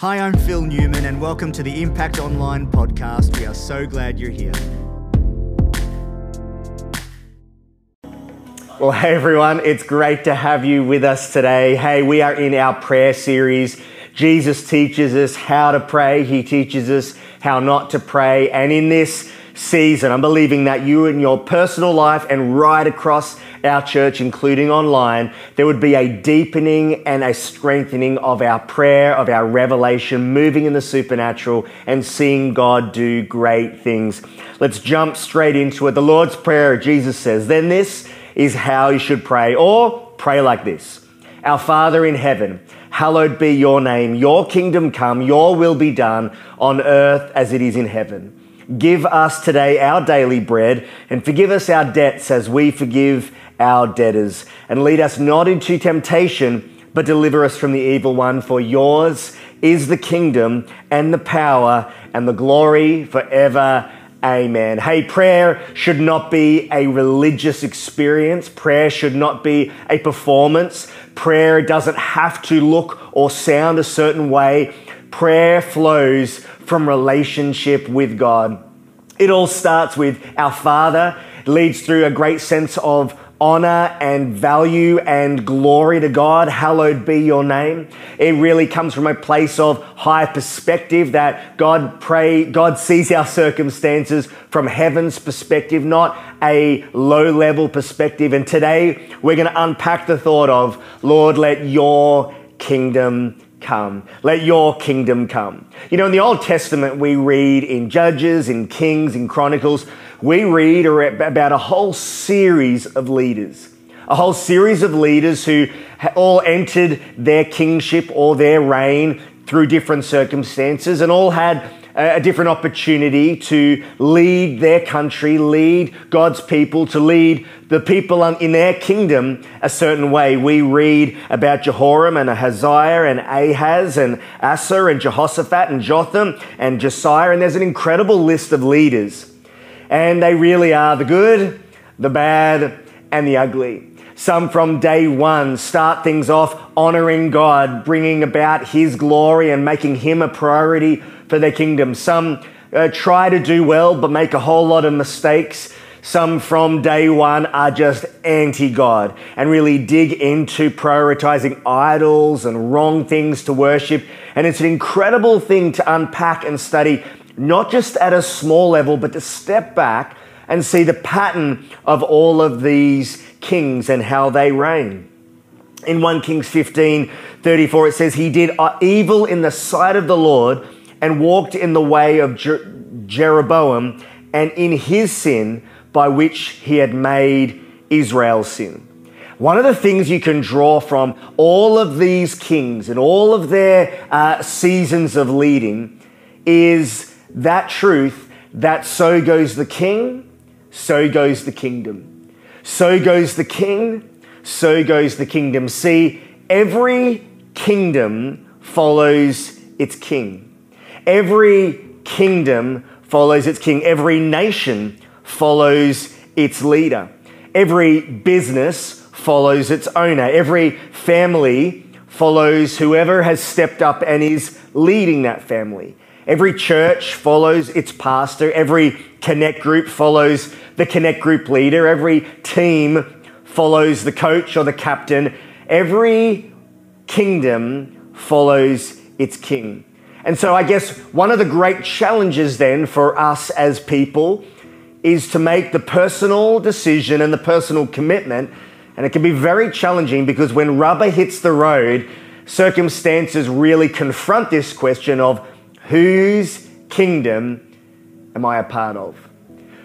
Hi, I'm Phil Newman, and welcome to the Impact Online podcast. We are so glad you're here. Well, hey everyone, it's great to have you with us today. Hey, we are in our prayer series. Jesus teaches us how to pray. He teaches us how not to pray. And in this season, I'm believing that you in your personal life and right across our church, including online, there would be a deepening and a strengthening of our prayer, of our revelation, moving in the supernatural and seeing God do great things. Let's jump straight into it. The Lord's Prayer, Jesus says, then this is how you should pray, or pray like this. Our Father in heaven, hallowed be your name. Your kingdom come, your will be done on earth as it is in heaven. Give us today our daily bread, and forgive us our debts as we forgive our debtors. And lead us not into temptation, but deliver us from the evil one. For yours is the kingdom and the power and the glory forever. Amen. Hey, prayer should not be a religious experience. Prayer should not be a performance. Prayer doesn't have to look or sound a certain way. Prayer flows from relationship with God. It all starts with our Father, leads through a great sense of honor and value and glory to God. Hallowed be your name. It really comes from a place of high perspective that God sees our circumstances from heaven's perspective, not a low level perspective. And today we're going to unpack the thought of, Lord, let your kingdom come. Let your kingdom come. You know, in the Old Testament, we read in Judges, in Kings, in Chronicles, we read about a whole series of leaders. A whole series of leaders who all entered their kingship or their reign through different circumstances and all had a different opportunity to lead their country, lead God's people, to lead the people in their kingdom a certain way. We read about Jehoram and Ahaziah and Ahaz and Asa and Jehoshaphat and Jotham and Josiah, and there's an incredible list of leaders. And they really are the good, the bad, and the ugly. Some from day one start things off honoring God, bringing about His glory and making Him a priority for their kingdom. Some try to do well but make a whole lot of mistakes. Some from day one are just anti-God and really dig into prioritizing idols and wrong things to worship. And it's an incredible thing to unpack and study, not just at a small level, but to step back and see the pattern of all of these kings and how they reign. In 1 Kings 15:34, it says, he did evil in the sight of the Lord and walked in the way of Jeroboam and in his sin by which he had made Israel sin. One of the things you can draw from all of these kings and all of their seasons of leading is that truth that so goes the king, so goes the kingdom. So goes the king, so goes the kingdom. See, every kingdom follows its king. Every kingdom follows its king. Every nation follows its leader. Every business follows its owner. Every family follows whoever has stepped up and is leading that family. Every church follows its pastor. Every connect group follows the connect group leader. Every team follows the coach or the captain. Every kingdom follows its king. And so I guess one of the great challenges then for us as people is to make the personal decision and the personal commitment. And it can be very challenging because when rubber hits the road, circumstances really confront this question of, whose kingdom am I a part of?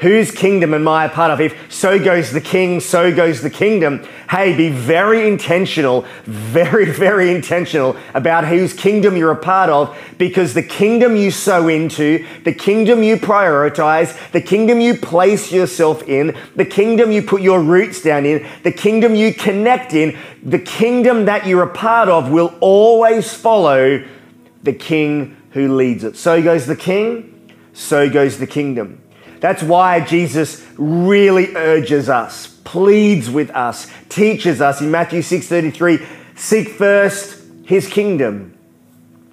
Whose kingdom am I a part of? If so goes the king, so goes the kingdom. Hey, be very intentional, very, very intentional about whose kingdom you're a part of, because the kingdom you sow into, the kingdom you prioritize, the kingdom you place yourself in, the kingdom you put your roots down in, the kingdom you connect in, the kingdom that you're a part of will always follow the king who leads it. So goes the king, so goes the kingdom. That's why Jesus really urges us, pleads with us, teaches us in Matthew 6:33, seek first his kingdom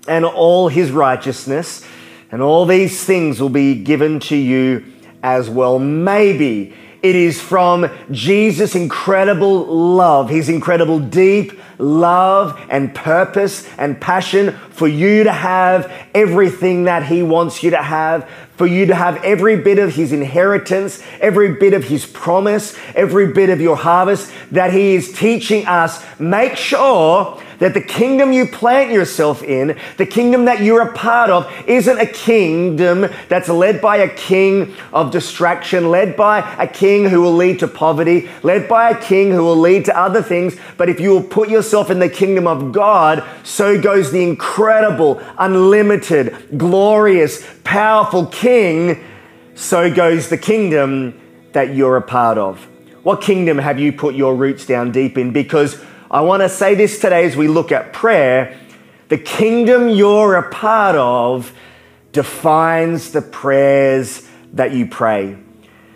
and all his righteousness, and all these things will be given to you as well. Maybe it is from Jesus' incredible love, his incredible deep love and purpose and passion for you to have everything that he wants you to have, for you to have every bit of his inheritance, every bit of his promise, every bit of your harvest, that he is teaching us. Make sure that the kingdom you plant yourself in, the kingdom that you're a part of, isn't a kingdom that's led by a king of distraction, led by a king who will lead to poverty, led by a king who will lead to other things. But if you will put yourself in the kingdom of God, so goes the incredible, unlimited, glorious, powerful King, so goes the kingdom that you're a part of. What kingdom have you put your roots down deep in? Because I want to say this today as we look at prayer, the kingdom you're a part of defines the prayers that you pray.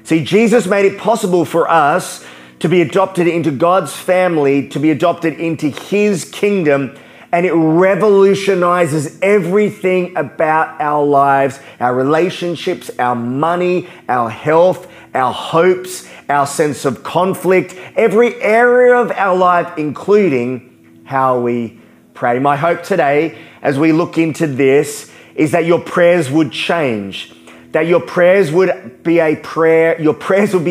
See, Jesus made it possible for us to be adopted into God's family, to be adopted into his kingdom, and it revolutionizes everything about our lives, our relationships, our money, our health, our hopes, our sense of conflict, every area of our life, including how we pray. My hope today, as we look into this, is that your prayers would change, that your prayers would be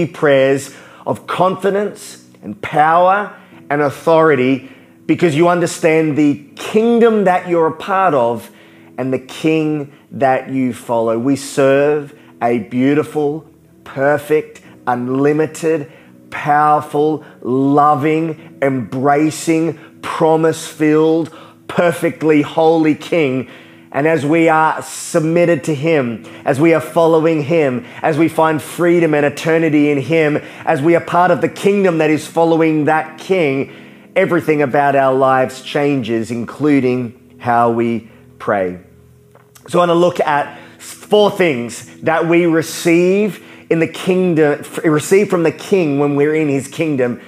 prayers of confidence and power and authority, because you understand the kingdom that you're a part of and the king that you follow. We serve a beautiful, perfect, unlimited, powerful, loving, embracing, promise-filled, perfectly holy king. And as we are submitted to him, as we are following him, as we find freedom and eternity in him, as we are part of the kingdom that is following that king, everything about our lives changes, including how we pray. So I want to look at four things that we receive from the king when we're in his kingdom.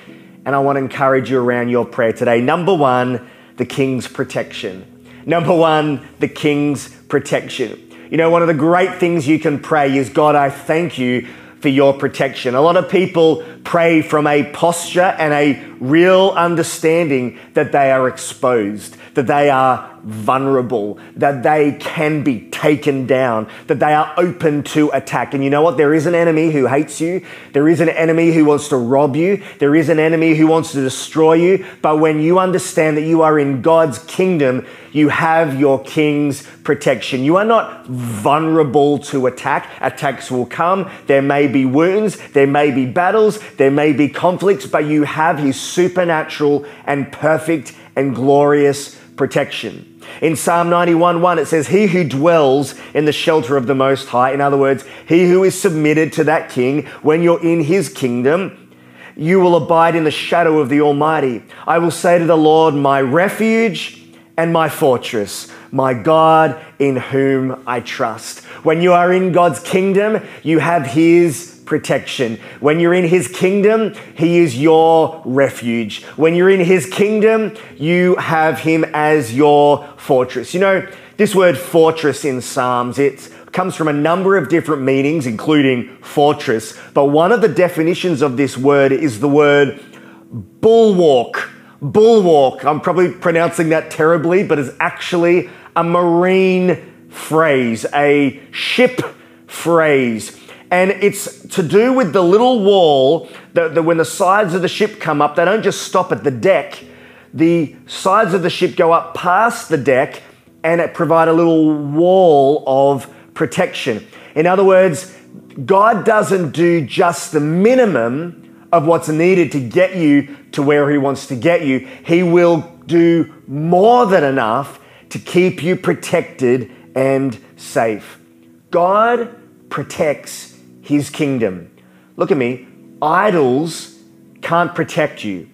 And I want to encourage you around your prayer today. Number one, the king's protection. Number one, the king's protection. You know, one of the great things you can pray is, God, I thank you for your protection. A lot of people pray from a posture and a real understanding that they are exposed, that they are vulnerable, that they can be taken down, that they are open to attack. And you know what? There is an enemy who hates you. There is an enemy who wants to rob you. There is an enemy who wants to destroy you. But when you understand that you are in God's kingdom, you have your king's protection. You are not vulnerable to attack. Attacks will come. There may be wounds. There may be battles. There may be conflicts, but you have his supernatural and perfect and glorious protection. In Psalm 91:1, it says, he who dwells in the shelter of the Most High, in other words, he who is submitted to that king, when you're in his kingdom, you will abide in the shadow of the Almighty. I will say to the Lord, my refuge and my fortress, my God in whom I trust. When you are in God's kingdom, you have his protection. When you're in his kingdom, he is your refuge. When you're in his kingdom, you have him as your fortress. You know, this word fortress in Psalms, it comes from a number of different meanings, including fortress. But one of the definitions of this word is the word bulwark. Bulwark. I'm probably pronouncing that terribly, but it's actually a marine phrase, a ship phrase. And it's to do with the little wall that when the sides of the ship come up, they don't just stop at the deck. The sides of the ship go up past the deck and it provide a little wall of protection. In other words, God doesn't do just the minimum of what's needed to get you to where he wants to get you. He will do more than enough to keep you protected and safe. God protects his kingdom. Look at me. Idols can't protect you.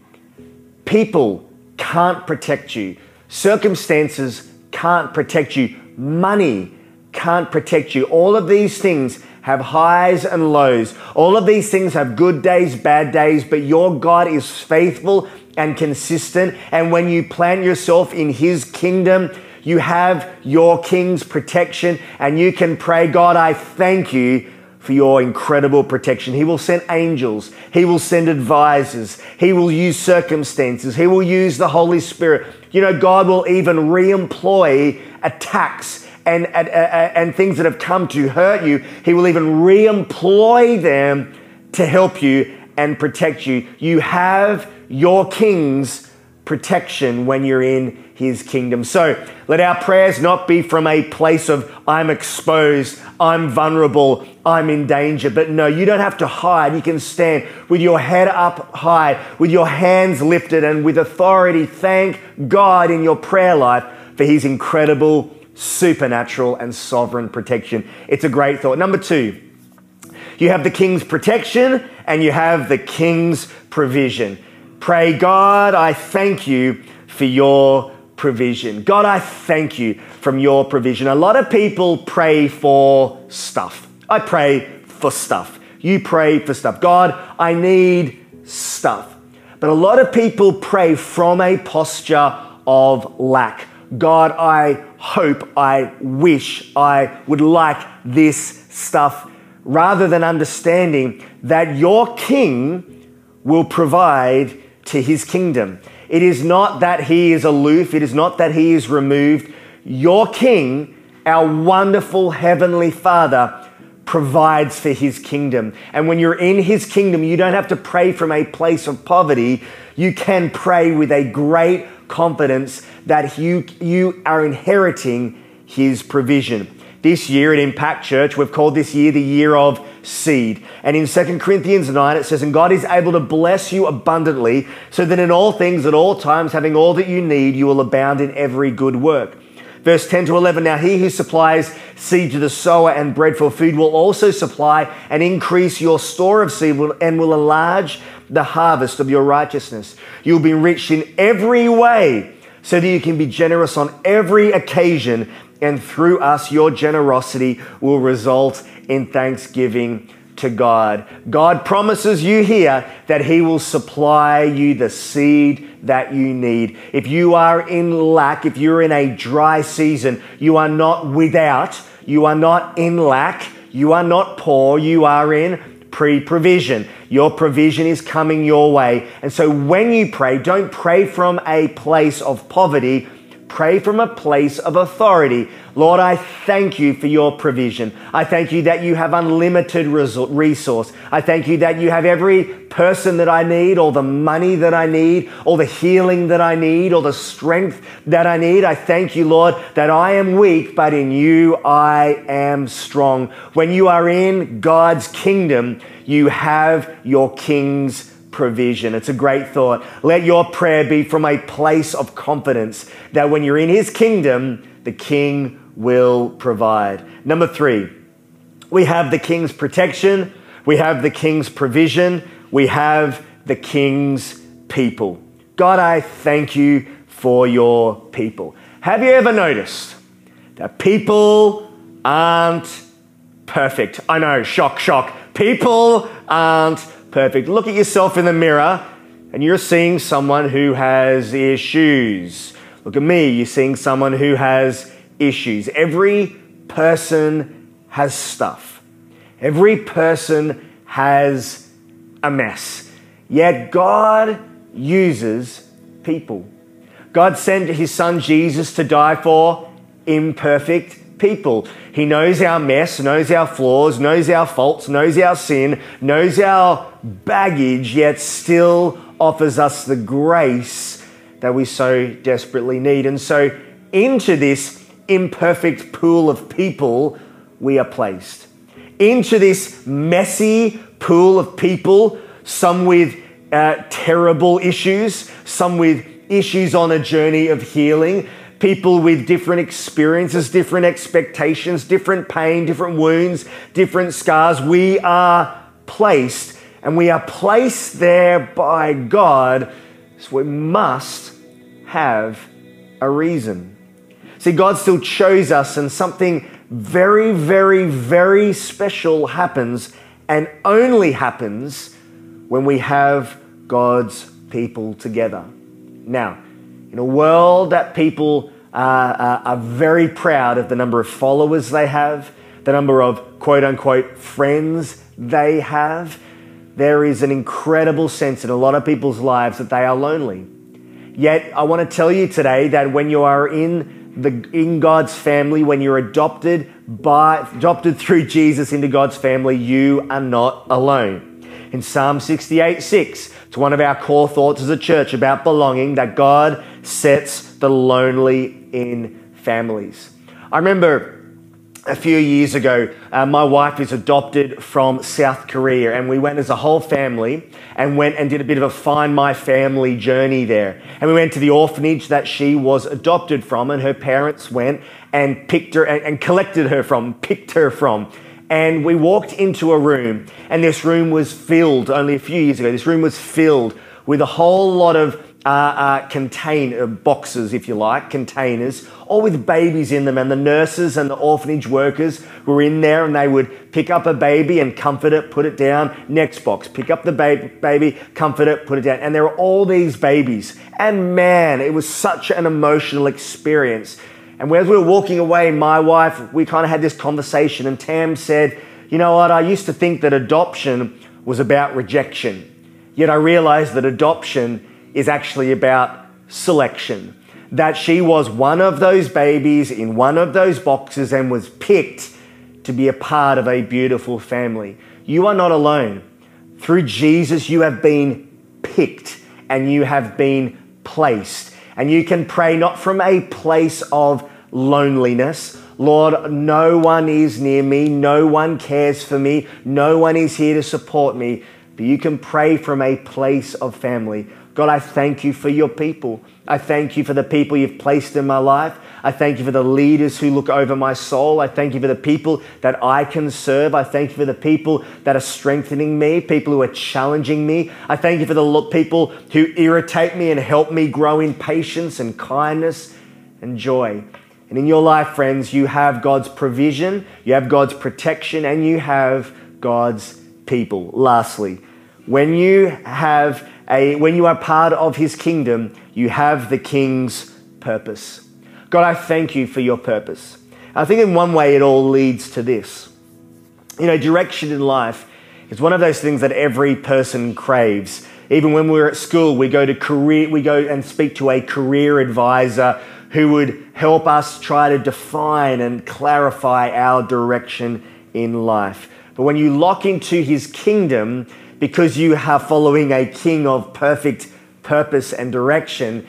People can't protect you. Circumstances can't protect you. Money can't protect you. All of these things have highs and lows. All of these things have good days, bad days, but your God is faithful and consistent. And when you plant yourself in his kingdom, You have your King's protection, and you can pray, God, I thank you for your incredible protection. He will send angels. He will send advisors. He will use circumstances. He will use the Holy Spirit. You know, God will even re-employ attacks and things that have come to hurt you. He will even re-employ them to help you and protect you. You have your King's protection when you're in his kingdom. So let our prayers not be from a place of I'm exposed, I'm vulnerable, I'm in danger. But no, you don't have to hide. You can stand with your head up high, with your hands lifted, and with authority. Thank God in your prayer life for his incredible, supernatural and sovereign protection. It's a great thought. Number two, you have the King's protection and you have the King's provision. Pray, God, I thank you for your provision. God, I thank you for your provision. A lot of people pray for stuff. I pray for stuff. You pray for stuff. God, I need stuff. But a lot of people pray from a posture of lack. God, I hope, I wish, I would like this stuff, rather than understanding that your King will provide to his kingdom. It is not that he is aloof. It is not that he is removed. Your King, our wonderful Heavenly Father, provides for his kingdom. And when you're in his kingdom, you don't have to pray from a place of poverty. You can pray with a great confidence that you are inheriting his provision. This year at Impact Church, we've called this year the year of seed. And in 2 Corinthians 9, it says, and God is able to bless you abundantly, so that in all things, at all times, having all that you need, you will abound in every good work. Verse 10 to 11, now he who supplies seed to the sower and bread for food will also supply and increase your store of seed and will enlarge the harvest of your righteousness. You'll be rich in every way, so that you can be generous on every occasion, and through us, your generosity will result in thanksgiving to God. God promises you here that he will supply you the seed that you need. If you are in lack, if you're in a dry season, you are not without, you are not in lack, you are not poor, you are in pre-provision. Your provision is coming your way. And so when you pray, don't pray from a place of poverty. Pray from a place of authority. Lord, I thank you for your provision. I thank you that you have unlimited resource. I thank you that you have every person that I need, all the money that I need, all the healing that I need, all the strength that I need. I thank you, Lord, that I am weak, but in you I am strong. When you are in God's kingdom, you have your King's provision. It's a great thought. Let your prayer be from a place of confidence that when you're in his kingdom, the King will provide. Number three, we have the King's protection, we have the King's provision, we have the King's people. God, I thank you for your people. Have you ever noticed that people aren't perfect? I know, shock, shock. People aren't perfect. Look at yourself in the mirror and you're seeing someone who has issues. Look at me, you're seeing someone who has issues. Every person has stuff. Every person has a mess. Yet God uses people. God sent his son Jesus to die for imperfect people. He knows our mess, knows our flaws, knows our faults, knows our sin, knows our baggage, yet still offers us the grace that we so desperately need. And so into this imperfect pool of people, we are placed. Into this messy pool of people, some with terrible issues, some with issues on a journey of healing, people with different experiences, different expectations, different pain, different wounds, different scars. We are placed, and we are placed there by God, so we must have a reason. See, God still chose us, and something very, very, very special happens, and only happens when we have God's people together. Now, in a world that people are very proud of the number of followers they have, the number of quote-unquote friends they have. There is an incredible sense in a lot of people's lives that they are lonely. Yet I want to tell you today that when you are in God's family, when you're adopted through Jesus into God's family, you are not alone. In Psalm 68:6, it's one of our core thoughts as a church about belonging, that God sets the lonely in families. I remember a few years ago, my wife is adopted from South Korea, and we went as a whole family and went and did a bit of a find my family journey there. And we went to the orphanage that she was adopted from, and her parents went and picked her and collected her from, picked her from. And we walked into a room, and this room was filled, only a few years ago, this room was filled with a whole lot of boxes, if you like, containers, all with babies in them, and the nurses and the orphanage workers were in there, and they would pick up a baby and comfort it, put it down, next box, pick up the baby, comfort it, put it down. And there were all these babies, and man, it was such an emotional experience. And as we were walking away, my wife, we kind of had this conversation, and Tam said, you know what, I used to think that adoption was about rejection, yet I realized that adoption is actually about selection. That she was one of those babies in one of those boxes and was picked to be a part of a beautiful family. You are not alone. Through Jesus, you have been picked and you have been placed. And you can pray not from a place of loneliness. Lord, no one is near me. No one cares for me. No one is here to support me. But you can pray from a place of family. God, I thank you for your people. I thank you for the people you've placed in my life. I thank you for the leaders who look over my soul. I thank you for the people that I can serve. I thank you for the people that are strengthening me, people who are challenging me. I thank you for the people who irritate me and help me grow in patience and kindness and joy. And in your life, friends, you have God's provision, you have God's protection, and you have God's people. Lastly, when you are part of his kingdom, you have the king's purpose. God, I thank you for your purpose. I think in one way it all leads to this. You know, direction in life is one of those things that every person craves. Even when we were at school, we go and speak to a career advisor who would help us try to define and clarify our direction in life. But when you lock into his kingdom, because you are following a king of perfect purpose and direction,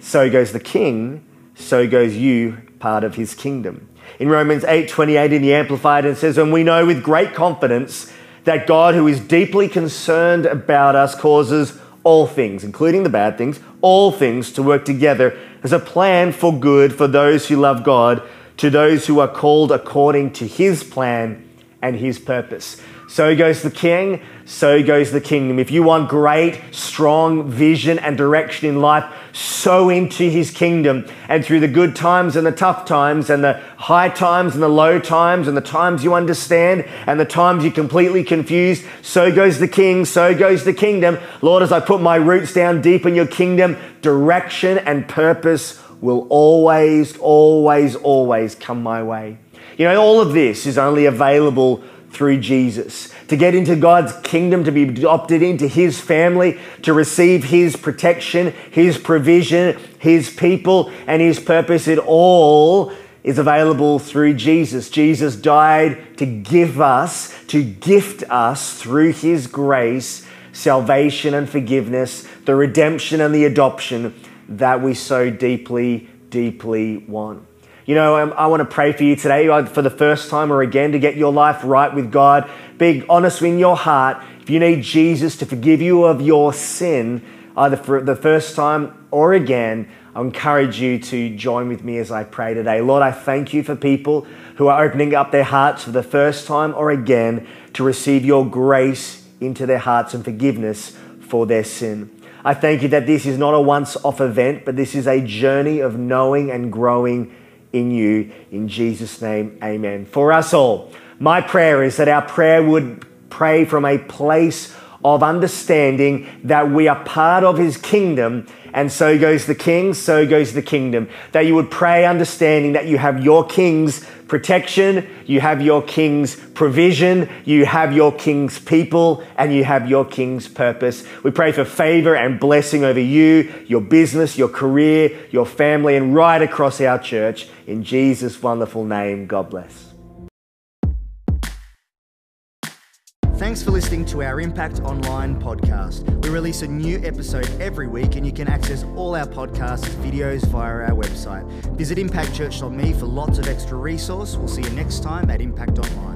so goes the king, so goes you, part of his kingdom. In Romans 8:28 in the Amplified, it says, and we know with great confidence that God, who is deeply concerned about us, causes all things, including the bad things, all things to work together as a plan for good for those who love God, to those who are called according to his plan and his purpose. So goes the king, so goes the kingdom. If you want great, strong vision and direction in life, sow into his kingdom. And through the good times and the tough times and the high times and the low times and the times you understand and the times you're completely confused, so goes the king, so goes the kingdom. Lord, as I put my roots down deep in your kingdom, direction and purpose will always, always, always come my way. You know, all of this is only available through Jesus. To get into God's kingdom, to be adopted into his family, to receive his protection, his provision, his people, and his purpose, it all is available through Jesus. Jesus died to gift us through his grace, salvation and forgiveness, the redemption and the adoption that we so deeply, deeply want. You know, I want to pray for you today for the first time or again to get your life right with God. Be honest in your heart. If you need Jesus to forgive you of your sin, either for the first time or again, I encourage you to join with me as I pray today. Lord, I thank you for people who are opening up their hearts for the first time or again to receive your grace into their hearts and forgiveness for their sin. I thank you that this is not a once-off event, but this is a journey of knowing and growing in you. In Jesus' name, amen. For us all, my prayer is that our prayer would pray from a place of understanding that we are part of his kingdom, and so goes the king, so goes the kingdom. That you would pray understanding that you have your king's protection, you have your king's provision, you have your king's people, and you have your king's purpose. We pray for favor and blessing over you, your business, your career, your family, and right across our church. In Jesus' wonderful name, God bless. Thanks for listening to our Impact Online podcast. We release a new episode every week, and you can access all our podcasts and videos via our website. Visit impactchurch.me for lots of extra resource. We'll see you next time at Impact Online.